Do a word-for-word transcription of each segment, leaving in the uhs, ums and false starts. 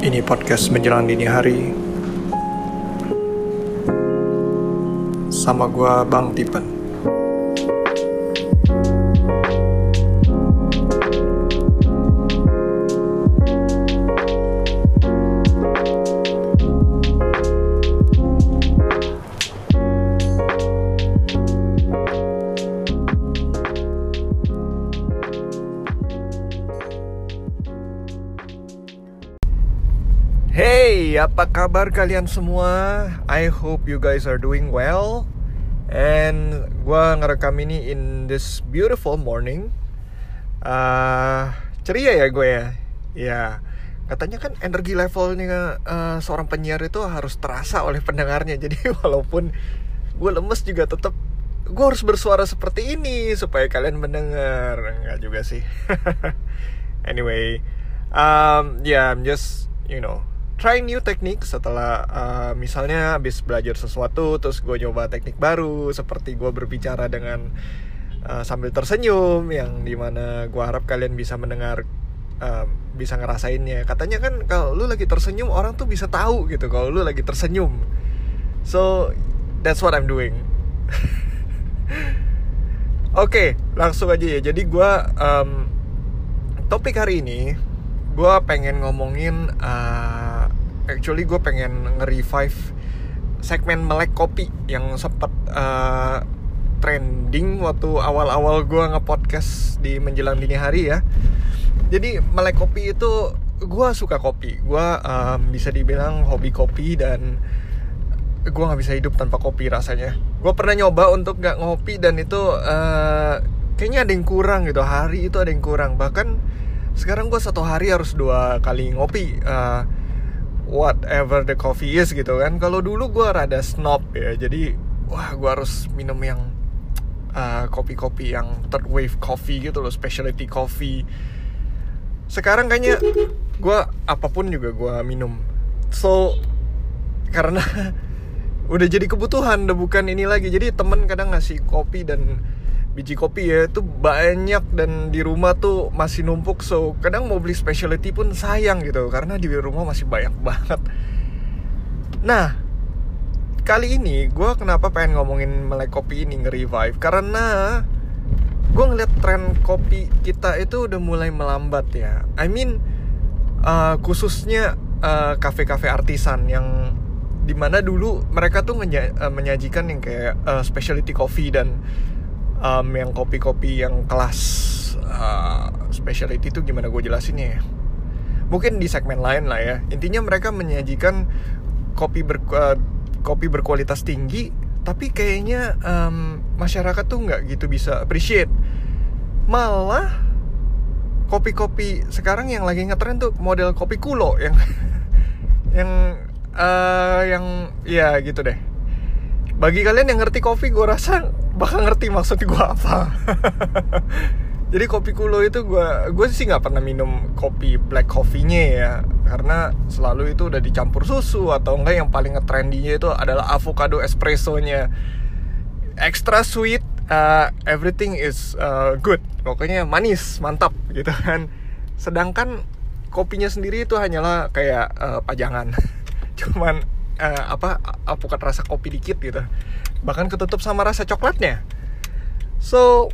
Ini podcast Menjelang Dini Hari sama gua Bang Tipen. Apa kabar kalian semua? I hope you guys are doing well. And gua ngerekam ini in this beautiful morning. uh, Ceria ya gue ya. Ya, katanya kan energi levelnya uh, seorang penyiar itu harus terasa oleh pendengarnya. Jadi walaupun gue lemes juga tetap gue harus bersuara seperti ini supaya kalian mendengar. Enggak juga sih. Anyway, um, yeah, I'm just, you know, try new technique setelah uh, misalnya habis belajar sesuatu terus gue coba teknik baru seperti gue berbicara dengan uh, sambil tersenyum, yang dimana gue harap kalian bisa mendengar, uh, bisa ngerasainnya. Katanya kan kalau lu lagi tersenyum orang tuh bisa tahu gitu kalau lu lagi tersenyum. So that's what I'm doing. Oke, okay, langsung aja ya. Jadi gue um, topik hari ini gue pengen ngomongin. Uh, Actually gue pengen nge-revive segmen Melek Kopi yang sempat uh, trending waktu awal-awal gue nge-podcast di Menjelang Dini Hari ya. Jadi Melek Kopi itu, gue suka kopi. Gue um, bisa dibilang hobi kopi dan gue gak bisa hidup tanpa kopi rasanya. Gue pernah nyoba untuk gak ngopi dan itu uh, kayaknya ada yang kurang gitu. Hari itu ada yang kurang. Bahkan sekarang gue satu hari harus dua kali ngopi. uh, Whatever the coffee is gitu kan. Kalau dulu gue rada snob ya. Jadi wah gue harus minum yang uh, kopi-kopi yang third wave coffee gitu loh, specialty coffee. Sekarang kayaknya gue apapun juga gue minum. So karena udah jadi kebutuhan, udah bukan ini lagi. Jadi temen kadang ngasih kopi dan biji kopi ya, itu banyak dan di rumah tuh masih numpuk. So kadang mau beli specialty pun sayang gitu karena di rumah masih banyak banget. Nah, kali ini gue kenapa pengen ngomongin Melek Kopi ini, nge-revive, karena gue ngeliat tren kopi kita itu udah mulai melambat ya. I mean uh, khususnya uh, kafe-kafe artisan yang dimana dulu mereka tuh menja- menyajikan yang kayak uh, specialty coffee dan Um, yang kopi-kopi yang kelas uh, specialty itu. Gimana gue jelasinnya ya, mungkin di segmen lain lah ya. Intinya mereka menyajikan kopi, ber, uh, kopi berkualitas tinggi, tapi kayaknya um, masyarakat tuh gak gitu bisa appreciate. Malah kopi-kopi sekarang yang lagi ngetren tuh model kopi Kulo yang Yang uh, Yang ya gitu deh. Bagi kalian yang ngerti kopi, gue rasa bakal ngerti maksud gue apa. Jadi kopi Kulo itu gue gue sih nggak pernah minum kopi black coffee-nya ya, karena selalu itu udah dicampur susu atau enggak yang paling ngetrendinya itu adalah avocado espresso-nya extra sweet, uh, everything is uh, good, pokoknya manis mantap gitu kan. Sedangkan kopinya sendiri itu hanyalah kayak uh, pajangan, cuman uh, apa apukat rasa kopi dikit gitu. Bahkan ketutup sama rasa coklatnya. So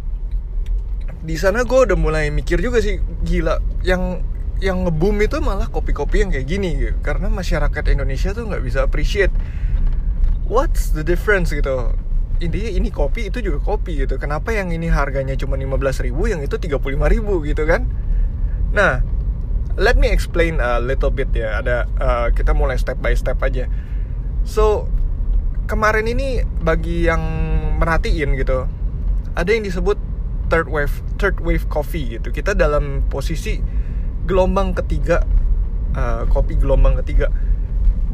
di sana gue udah mulai mikir juga sih, gila, yang yang nge-boom itu malah kopi-kopi yang kayak gini gitu. Karena masyarakat Indonesia tuh nggak bisa appreciate what's the difference gitu. Intinya ini kopi, itu juga kopi gitu. Kenapa yang ini harganya cuma lima belas ribu, yang itu tiga puluh lima ribu gitu kan? Nah, let me explain a little bit ya. Ada uh, kita mulai step by step aja. So kemarin ini bagi yang merhatiin gitu, ada yang disebut third wave, third wave coffee gitu. Kita dalam posisi gelombang ketiga, uh, kopi gelombang ketiga.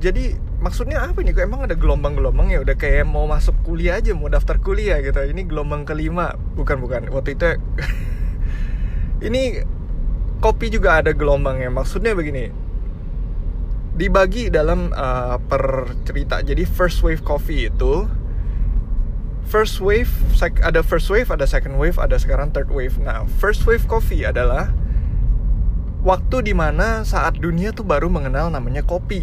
Jadi maksudnya apa nih? Emang ada gelombang-gelombang ya? Udah kayak mau masuk kuliah aja, mau daftar kuliah gitu. Ini gelombang kelima, bukan bukan. Waktu itu ini kopi juga ada gelombangnya. Maksudnya begini, dibagi dalam uh, per cerita. Jadi first wave coffee itu first wave sec- ada first wave, ada second wave, ada sekarang third wave. Nah, first wave coffee adalah waktu dimana saat dunia tuh baru mengenal namanya kopi.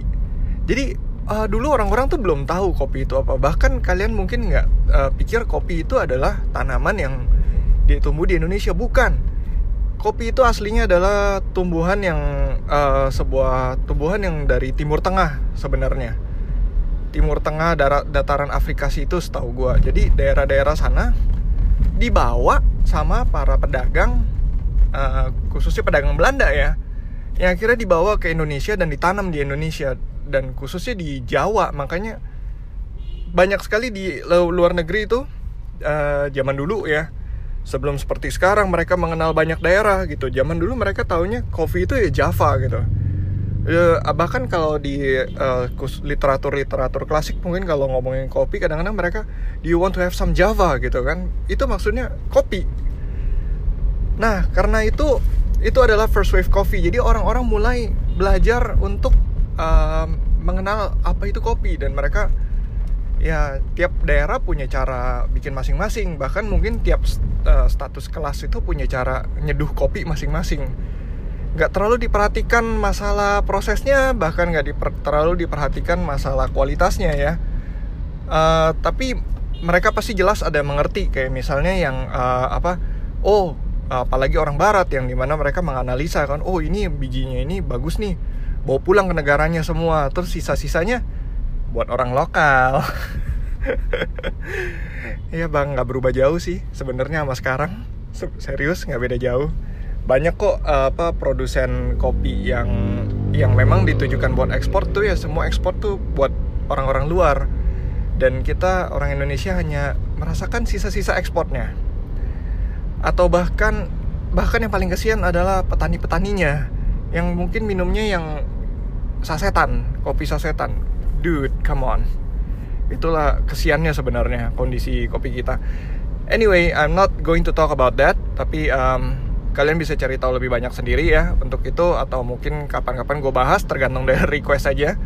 Jadi uh, dulu orang-orang tuh belum tahu kopi itu apa. Bahkan kalian mungkin nggak uh, pikir kopi itu adalah tanaman yang ditumbuh di Indonesia. Bukan. Kopi itu aslinya adalah tumbuhan yang uh, sebuah tumbuhan yang dari Timur Tengah sebenarnya. Timur Tengah, darat, dataran Afrika situ setahu gua. Jadi daerah-daerah sana dibawa sama para pedagang, uh, khususnya pedagang Belanda ya, yang akhirnya dibawa ke Indonesia dan ditanam di Indonesia, dan khususnya di Jawa. Makanya banyak sekali di luar negeri itu uh, zaman dulu ya, sebelum seperti sekarang mereka mengenal banyak daerah gitu. Zaman dulu mereka taunya kopi itu ya Java gitu. E, bahkan kalau di uh, literatur-literatur klasik mungkin kalau ngomongin kopi kadang-kadang mereka "Do you want to have some Java?" gitu kan. Itu maksudnya kopi. Nah, karena itu itu adalah first wave coffee. Jadi orang-orang mulai belajar untuk uh, mengenal apa itu kopi, dan mereka ya tiap daerah punya cara bikin masing-masing. Bahkan mungkin tiap uh, status kelas itu punya cara nyeduh kopi masing-masing. Gak terlalu diperhatikan masalah prosesnya, bahkan gak diper, terlalu diperhatikan masalah kualitasnya ya. uh, Tapi mereka pasti jelas ada mengerti. Kayak misalnya yang uh, apa Oh apalagi orang barat, yang dimana mereka menganalisa kan, oh ini bijinya ini bagus nih, bawa pulang ke negaranya semua. Terus sisa-sisanya buat orang lokal. Iya bang, gak berubah jauh sih sebenarnya sama sekarang. Serius, gak beda jauh. Banyak kok apa produsen kopi yang yang memang ditujukan buat ekspor tuh ya. Semua ekspor tuh buat orang-orang luar, dan kita orang Indonesia hanya merasakan sisa-sisa ekspornya. Atau bahkan bahkan yang paling kasihan adalah petani-petaninya, yang mungkin minumnya yang sasetan, kopi sasetan. Dude, come on. Itulah kesiannya sebenarnya kondisi kopi kita. Anyway, I'm not going to talk about that. Tapi um, kalian bisa cari tahu lebih banyak sendiri ya untuk itu. Atau mungkin kapan-kapan gue bahas, tergantung dari request aja.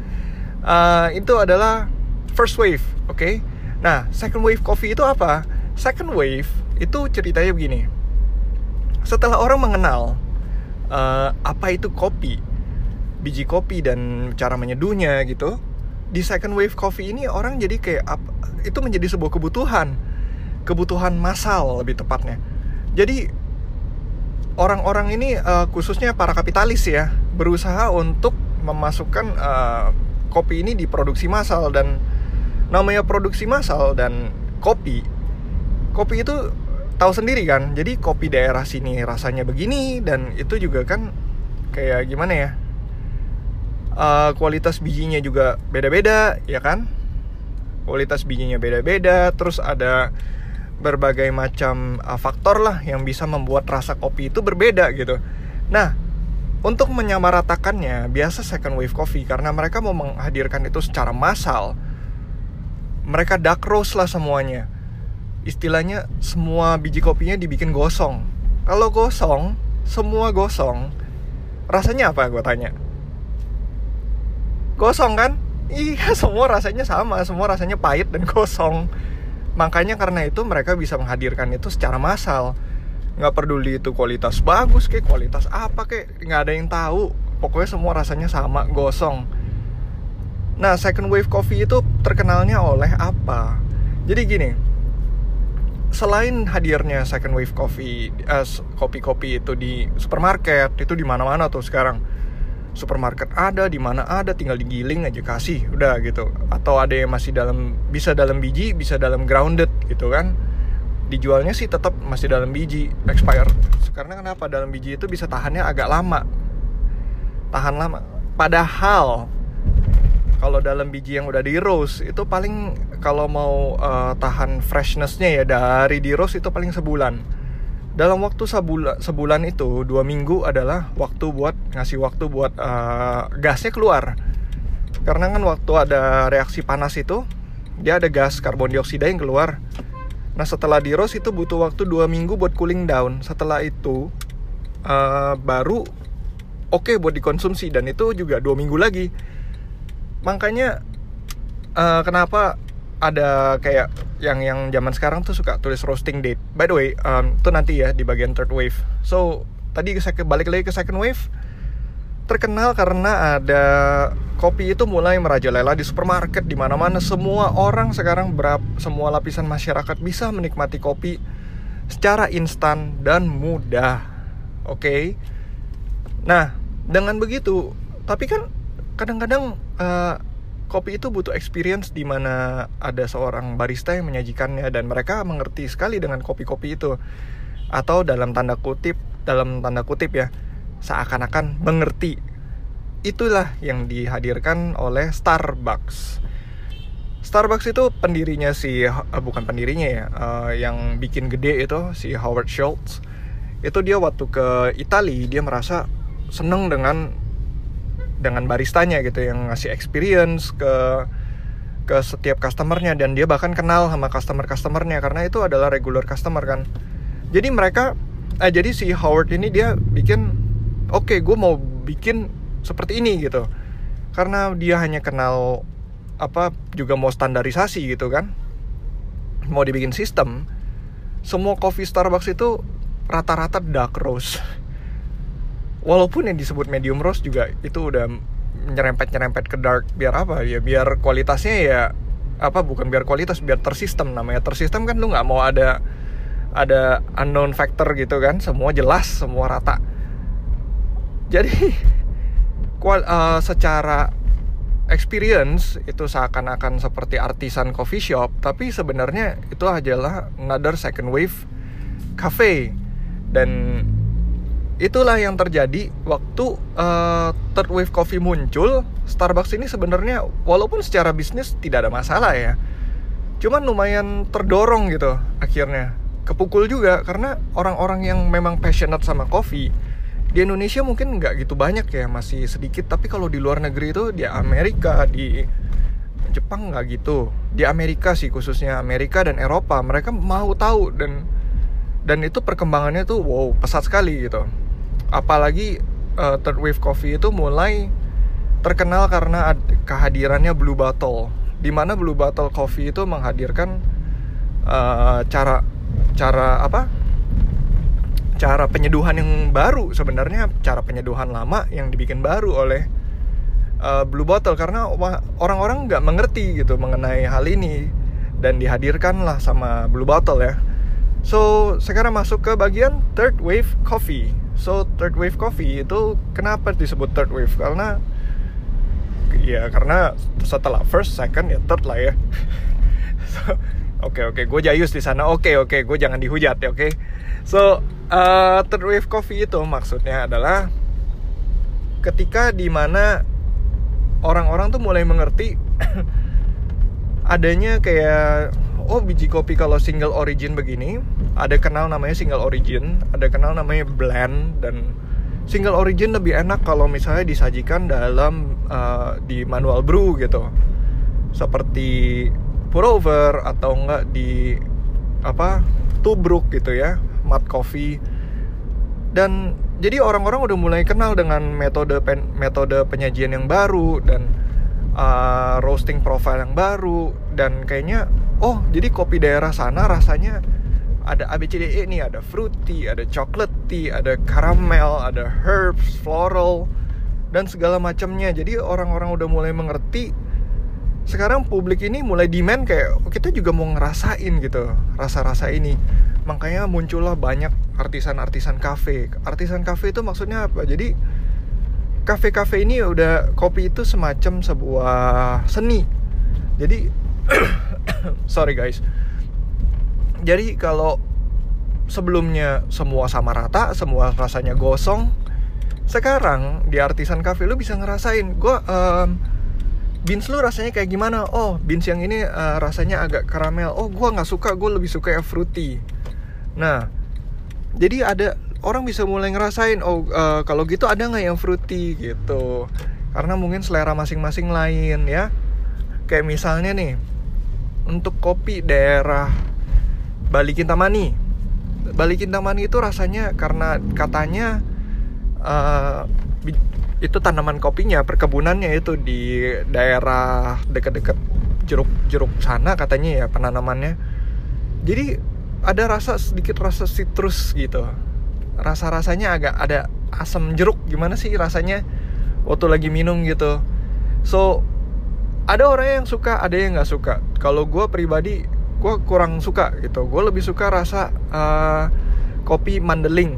uh, Itu adalah first wave, oke? Okay? Nah, second wave coffee itu apa? Second wave itu ceritanya begini. Setelah orang mengenal uh, apa itu kopi, biji kopi dan cara menyeduhnya gitu, di second wave coffee ini orang jadi kayak apa, itu menjadi sebuah kebutuhan. Kebutuhan massal lebih tepatnya. Jadi orang-orang ini uh, khususnya para kapitalis ya, berusaha untuk memasukkan uh, kopi ini di produksi massal. Dan namanya produksi massal dan kopi, kopi itu tahu sendiri kan. Jadi kopi daerah sini rasanya begini, dan itu juga kan kayak gimana ya, Uh, kualitas bijinya juga beda-beda, ya kan? Kualitas bijinya beda-beda, terus ada berbagai macam uh, faktor lah yang bisa membuat rasa kopi itu berbeda gitu. Nah, untuk menyamaratakannya, biasa second wave coffee, karena mereka mau menghadirkan itu secara massal. Mereka dark roast lah semuanya. Istilahnya semua biji kopinya dibikin gosong. Kalau gosong, semua gosong, rasanya apa gue tanya? Gosong kan? Iya, semua rasanya sama, semua rasanya pahit dan gosong. Makanya karena itu mereka bisa menghadirkan itu secara massal. Nggak peduli itu kualitas bagus kayak kualitas apa kayak, nggak ada yang tahu. Pokoknya semua rasanya sama, gosong. Nah, second wave coffee itu terkenalnya oleh apa? Jadi gini, selain hadirnya second wave coffee, eh, kopi-kopi itu di supermarket, itu di mana-mana tuh sekarang. Supermarket ada, di mana ada, tinggal digiling aja kasih, udah gitu. Atau ada yang masih dalam, bisa dalam biji, bisa dalam grounded gitu kan. Dijualnya sih tetap masih dalam biji, expired. Karena kenapa? Dalam biji itu bisa tahannya agak lama. Tahan lama. Padahal kalau dalam biji yang udah di roast itu paling, kalau mau uh, tahan freshnessnya ya dari di roast itu paling sebulan. Dalam waktu sebulan, sebulan itu dua minggu adalah waktu buat ngasih waktu buat uh, gasnya keluar. Karena kan waktu ada reaksi panas itu dia ada gas karbon dioksida yang keluar. Nah, setelah di roast itu butuh waktu dua minggu buat cooling down. Setelah itu uh, baru oke okay buat dikonsumsi, dan itu juga dua minggu lagi. Makanya uh, kenapa ada kayak yang yang zaman sekarang tuh suka tulis roasting date. By the way, um, itu nanti ya di bagian third wave. So, tadi balik lagi ke second wave. terkenal karena ada kopi itu mulai merajalela di supermarket, di mana-mana. Semua orang sekarang, berap, semua lapisan masyarakat bisa menikmati kopi secara instan dan mudah. Oke, okay? Nah, dengan begitu, tapi kan kadang-kadang uh, kopi itu butuh experience di mana ada seorang barista yang menyajikannya dan mereka mengerti sekali dengan kopi-kopi itu, atau dalam tanda kutip, dalam tanda kutip ya, seakan-akan mengerti. Itulah yang dihadirkan oleh Starbucks. Starbucks itu pendirinya si uh, bukan pendirinya ya, uh, yang bikin gede itu si Howard Schultz. Itu dia waktu ke Italia, dia merasa seneng dengan dengan baristanya gitu, yang ngasih experience ke ke setiap customernya, dan dia bahkan kenal sama customer-customernya karena itu adalah regular customer kan. Jadi mereka eh, jadi si Howard ini dia bikin, oke, okay, gue mau bikin seperti ini gitu. Karena dia hanya kenal apa, juga mau standarisasi gitu kan. Mau dibikin sistem. Semua coffee Starbucks itu rata-rata dark roast, walaupun yang disebut medium roast juga itu udah nyerempet-nyerempet ke dark. Biar apa ya, biar kualitasnya ya apa, bukan biar kualitas, biar tersistem. Namanya tersistem kan lu nggak mau ada ada unknown factor gitu kan, semua jelas, semua rata. Jadi kual, uh, secara experience itu seakan-akan seperti artisan coffee shop, tapi sebenarnya itu adalah another second wave cafe. Dan itulah yang terjadi waktu uh, third wave coffee muncul. Starbucks ini sebenarnya walaupun secara bisnis tidak ada masalah ya, cuman lumayan terdorong gitu, akhirnya kepukul juga. Karena orang-orang yang memang passionate sama coffee di Indonesia mungkin nggak gitu banyak ya, masih sedikit. Tapi kalau di luar negeri itu, di Amerika, di Jepang nggak gitu. Di Amerika sih, khususnya Amerika dan Eropa, mereka mau tahu, dan Dan itu perkembangannya tuh wow, pesat sekali gitu. Apalagi uh, third wave coffee itu mulai terkenal karena ad- kehadirannya Blue Bottle, di mana Blue Bottle Coffee itu menghadirkan uh, cara cara apa? Cara penyeduhan yang baru. Sebenarnya cara penyeduhan lama yang dibikin baru oleh uh, Blue Bottle, karena wa- orang-orang nggak mengerti gitu mengenai hal ini, dan dihadirkanlah sama Blue Bottle ya. So, sekarang masuk ke bagian third wave coffee. So, third wave coffee itu kenapa disebut third wave? Karena ya karena setelah first, second, ya third lah ya. So, oke okay, oke, okay, gue jayus di sana. Oke okay, oke, okay, gue jangan dihujat ya, oke. Okay? So, uh, third wave coffee itu maksudnya adalah ketika di mana orang-orang tuh mulai mengerti adanya kayak, oh, biji kopi kalau single origin begini, ada kenal namanya single origin, ada kenal namanya blend. Dan single origin lebih enak kalau misalnya disajikan dalam uh, di manual brew gitu, seperti pour over atau enggak di apa, tubruk gitu ya, mat coffee. Dan jadi orang-orang udah mulai kenal dengan metode pen, metode penyajian yang baru, dan Uh, roasting profile yang baru. Dan kayaknya, oh, jadi kopi daerah sana rasanya ada A B C D E nih, ada fruity, ada chocolatey, ada caramel, ada herbs, floral, dan segala macamnya. Jadi orang-orang udah mulai mengerti. Sekarang publik ini mulai demand kayak, oh, kita juga mau ngerasain gitu rasa-rasa ini. Makanya muncullah banyak artisan-artisan kafe. Artisan kafe itu maksudnya apa? Jadi kafe-kafe ini udah, kopi itu semacam sebuah seni. Jadi sorry guys. Jadi kalau sebelumnya semua sama rata, semua rasanya gosong, sekarang di artisan kafe lu bisa ngerasain, gua um, beans lu rasanya kayak gimana? Oh, beans yang ini uh, rasanya agak karamel. Oh, gua nggak suka, gua lebih suka yang fruity. Nah, jadi ada orang bisa mulai ngerasain, oh uh, kalau gitu ada nggak yang fruity gitu, karena mungkin selera masing-masing lain ya. Kayak misalnya nih, untuk kopi daerah Bali Kintamani, Bali Kintamani itu rasanya, karena katanya uh, itu tanaman kopinya, perkebunannya itu di daerah dekat-dekat jeruk-jeruk sana katanya ya penanamannya. Jadi ada rasa sedikit rasa citrus gitu. Rasa-rasanya agak ada asam jeruk, gimana sih rasanya? waktu lagi minum gitu. So ada orang yang suka, ada yang nggak suka. Kalau gue pribadi, gue kurang suka gitu. Gue lebih suka rasa uh, kopi Mandeling.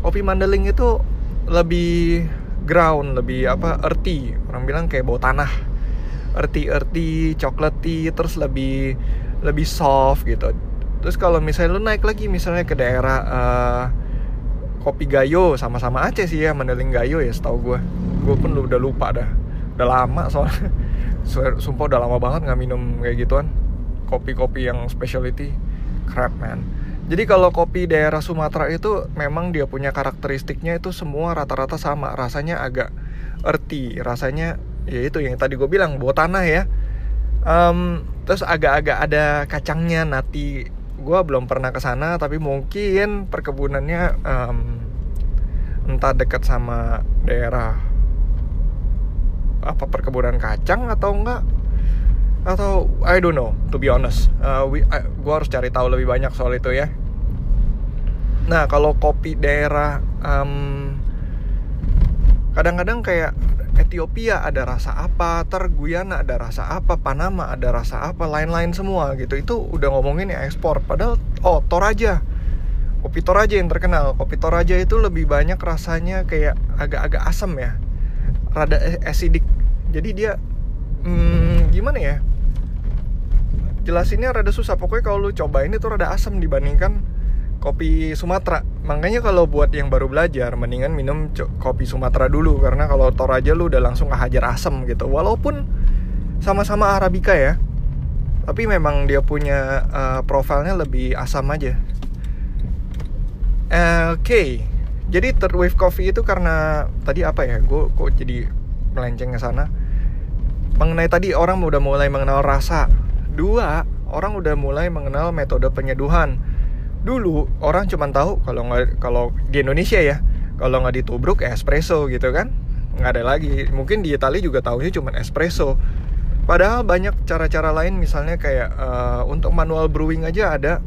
Kopi Mandeling itu lebih ground, lebih apa, earthy. Orang bilang kayak bau tanah, earthy-earthy, chocolatey, terus lebih lebih soft gitu. Terus kalau misalnya lu naik lagi misalnya ke daerah uh, Kopi Gayo, sama-sama Aceh sih ya, Mandeling Gayo ya setahu gue. Gue pun udah lupa dah, udah lama soalnya. Sumpah udah lama banget gak minum kayak gituan, kopi-kopi yang specialty. Crap man. Jadi kalau kopi daerah Sumatera itu memang dia punya karakteristiknya itu semua rata-rata sama. Rasanya agak earthy, rasanya ya itu yang tadi gue bilang, bau tanah ya. um, Terus agak-agak ada kacangnya, nati. Gue belum pernah kesana, tapi mungkin perkebunannya um, entah dekat sama daerah apa perkebunan kacang atau enggak, atau I don't know to be honest. uh, we, uh, gue harus cari tahu lebih banyak soal itu ya. Nah kalau kopi daerah um, kadang-kadang kayak Ethiopia ada rasa apa, ter Guyana ada rasa apa, Panama ada rasa apa, lain-lain semua gitu. Itu udah ngomongin ya ekspor. Padahal oh Toraja, kopi Toraja yang terkenal. Kopi Toraja itu lebih banyak rasanya kayak agak-agak asam ya, rada acidic. Jadi dia hmm, gimana ya, jelasinnya rada susah. Pokoknya kalau lu cobain itu rada asam dibandingkan kopi Sumatera. Makanya kalau buat yang baru belajar mendingan minum kopi Sumatera dulu, karena kalau Toraja lu udah langsung kehajar asam gitu. Walaupun sama-sama Arabica ya, tapi memang dia punya uh, profilnya lebih asam aja. uh, Oke okay. Jadi third wave coffee itu karena tadi apa ya, gue kok jadi melenceng ke sana. Mengenai tadi orang udah mulai mengenal rasa. Dua, orang udah mulai mengenal metode penyeduhan. Dulu orang cuma tahu kalau nggak, kalau di Indonesia ya, kalau nggak ditubruk espresso gitu kan, nggak ada lagi. Mungkin di Italia juga tahunya cuma espresso. Padahal banyak cara-cara lain, misalnya kayak uh, untuk manual brewing aja ada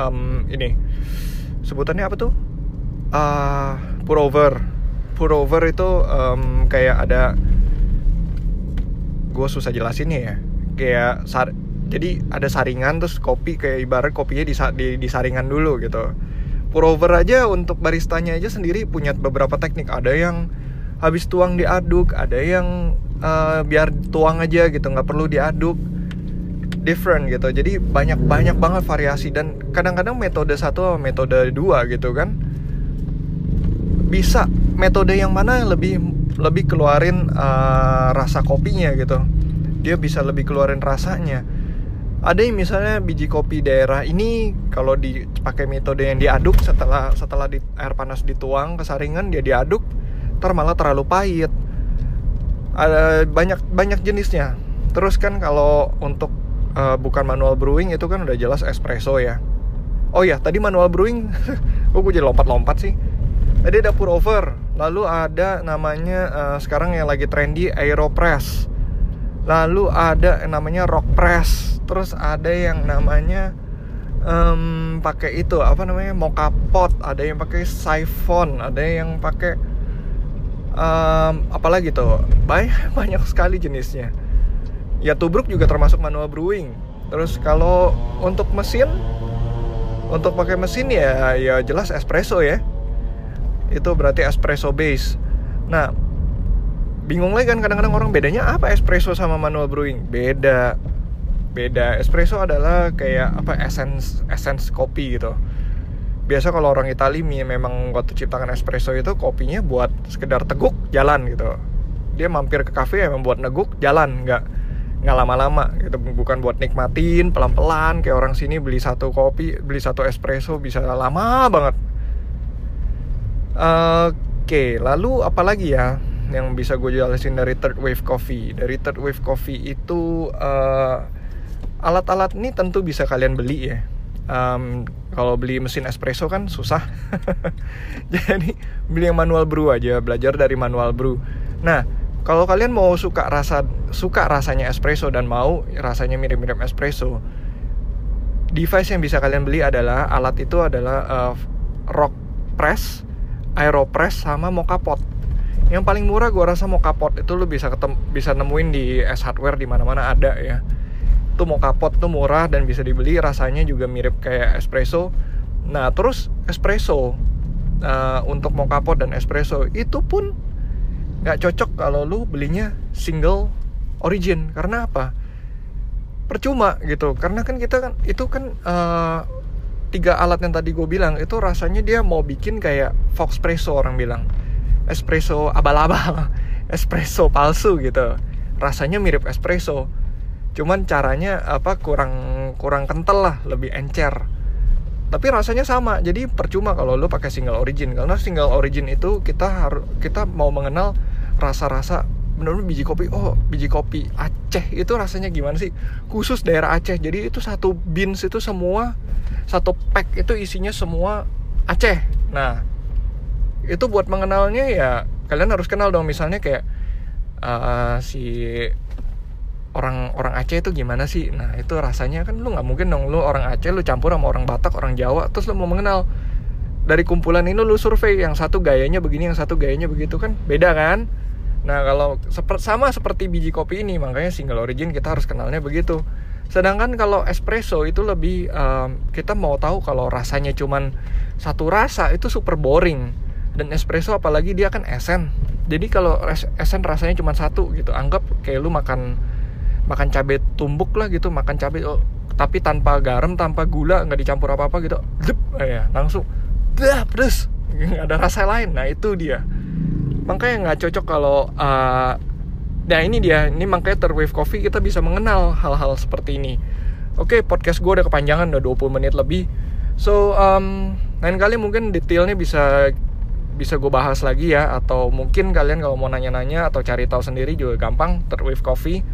um, ini sebutannya apa tuh? Uh, pour over. Pour over itu um, kayak ada, gue susah jelasinnya ya. Kayak sar- jadi ada saringan, terus kopi kayak ibarat kopinya disa- di disaringan dulu gitu. Pour over aja untuk baristanya aja sendiri punya beberapa teknik. Ada yang habis tuang diaduk, ada yang uh, biar tuang aja gitu, nggak perlu diaduk. Different gitu. Jadi banyak-banyak banget variasi, dan kadang-kadang metode satu sama metode dua gitu kan, bisa metode yang mana lebih lebih keluarin uh, rasa kopinya gitu. Dia bisa lebih keluarin rasanya. Ada yang misalnya biji kopi daerah ini kalau dipakai metode yang diaduk, setelah setelah di, air panas dituang ke saringan, dia diaduk, ntar malah terlalu pahit. Ada banyak banyak jenisnya. Terus kan kalau untuk uh, bukan manual brewing itu kan udah jelas espresso ya. Oh ya, tadi manual brewing gue jadi lompat-lompat sih. Tadi ada pour over, lalu ada namanya uh, sekarang yang lagi trendy Aeropress, lalu ada yang namanya rock press, terus ada yang namanya um, pakai itu apa namanya Moka pot, ada yang pakai siphon, ada yang pakai um, apalagi tuh, banyak banyak sekali jenisnya. Ya tubruk juga termasuk manual brewing. Terus kalau untuk mesin, untuk pakai mesin ya ya jelas espresso ya. Itu berarti espresso base. Nah, bingung lagi kan kadang-kadang orang, bedanya apa espresso sama manual brewing? Beda. Beda. Espresso adalah kayak apa, essence essence kopi gitu. Biasa kalau orang Itali memang waktu ciptakan espresso itu kopinya buat sekedar teguk jalan gitu. Dia mampir ke kafe emang buat neguk jalan, nggak nggak lama-lama gitu. Bukan buat nikmatin pelan-pelan kayak orang sini beli satu kopi, beli satu espresso bisa lama banget. Oke, okay, lalu apa lagi ya yang bisa gue jelasin dari third wave coffee? Dari third wave coffee itu uh, alat-alat ini tentu bisa kalian beli ya. um, Kalau beli mesin espresso kan susah. Jadi beli yang manual brew aja, belajar dari manual brew. Nah, kalau kalian mau suka rasa suka rasanya espresso dan mau rasanya mirip-mirip espresso, device yang bisa kalian beli adalah, alat itu adalah uh, rock press, Aeropress sama Moka pot. Yang paling murah gue rasa Moka pot itu lu bisa ketem- bisa nemuin di S Hardware, di mana-mana ada ya. Itu Moka pot itu murah dan bisa dibeli, rasanya juga mirip kayak espresso. Nah, terus espresso uh, untuk Moka pot dan espresso itu pun nggak cocok kalau lu belinya single origin. Karena apa? Percuma gitu. Karena kan kita kan itu kan uh, tiga alat yang tadi gue bilang itu rasanya dia mau bikin kayak Foxpresso, orang bilang espresso abal-abal, espresso palsu gitu. Rasanya mirip espresso, cuman caranya apa kurang kurang kental lah, lebih encer. Tapi rasanya sama, jadi percuma kalau lo pakai single origin. Karena single origin itu kita harus kita mau mengenal rasa-rasa benar-benar biji kopi. Oh, biji kopi Aceh itu rasanya gimana sih? Khusus daerah Aceh. Jadi itu satu beans itu semua, satu pack itu isinya semua Aceh. Nah, itu buat mengenalnya ya kalian harus kenal dong. Misalnya kayak uh, si orang-orang Aceh itu gimana sih? Nah, itu rasanya kan lu nggak mungkin dong lu orang Aceh lu campur sama orang Batak, orang Jawa, terus lu mau mengenal dari kumpulan ini lu survei yang satu gayanya begini, yang satu gayanya begitu, kan beda kan? Nah, kalau seper, sama seperti biji kopi ini, makanya single origin kita harus kenalnya begitu. Sedangkan kalau espresso itu lebih um, kita mau tahu kalau rasanya cuman satu rasa itu super boring. Dan espresso apalagi dia kan esen. Jadi kalau esen rasanya cuma satu gitu. Anggap kayak lu makan makan cabai tumbuk lah gitu, makan cabai oh, tapi tanpa garam, tanpa gula, nggak dicampur apa-apa gitu. Dup, ya, langsung dah pedes. Nggak ada rasa lain. Nah, itu dia. Makanya nggak cocok kalau uh, nah ini dia, ini makanya Third Wave Coffee kita bisa mengenal hal-hal seperti ini. Oke, podcast gue udah kepanjangan, udah dua puluh menit lebih. So, um, lain kali mungkin detailnya bisa bisa gue bahas lagi ya, atau mungkin kalian kalau mau nanya-nanya atau cari tahu sendiri juga gampang, Third Wave Coffee.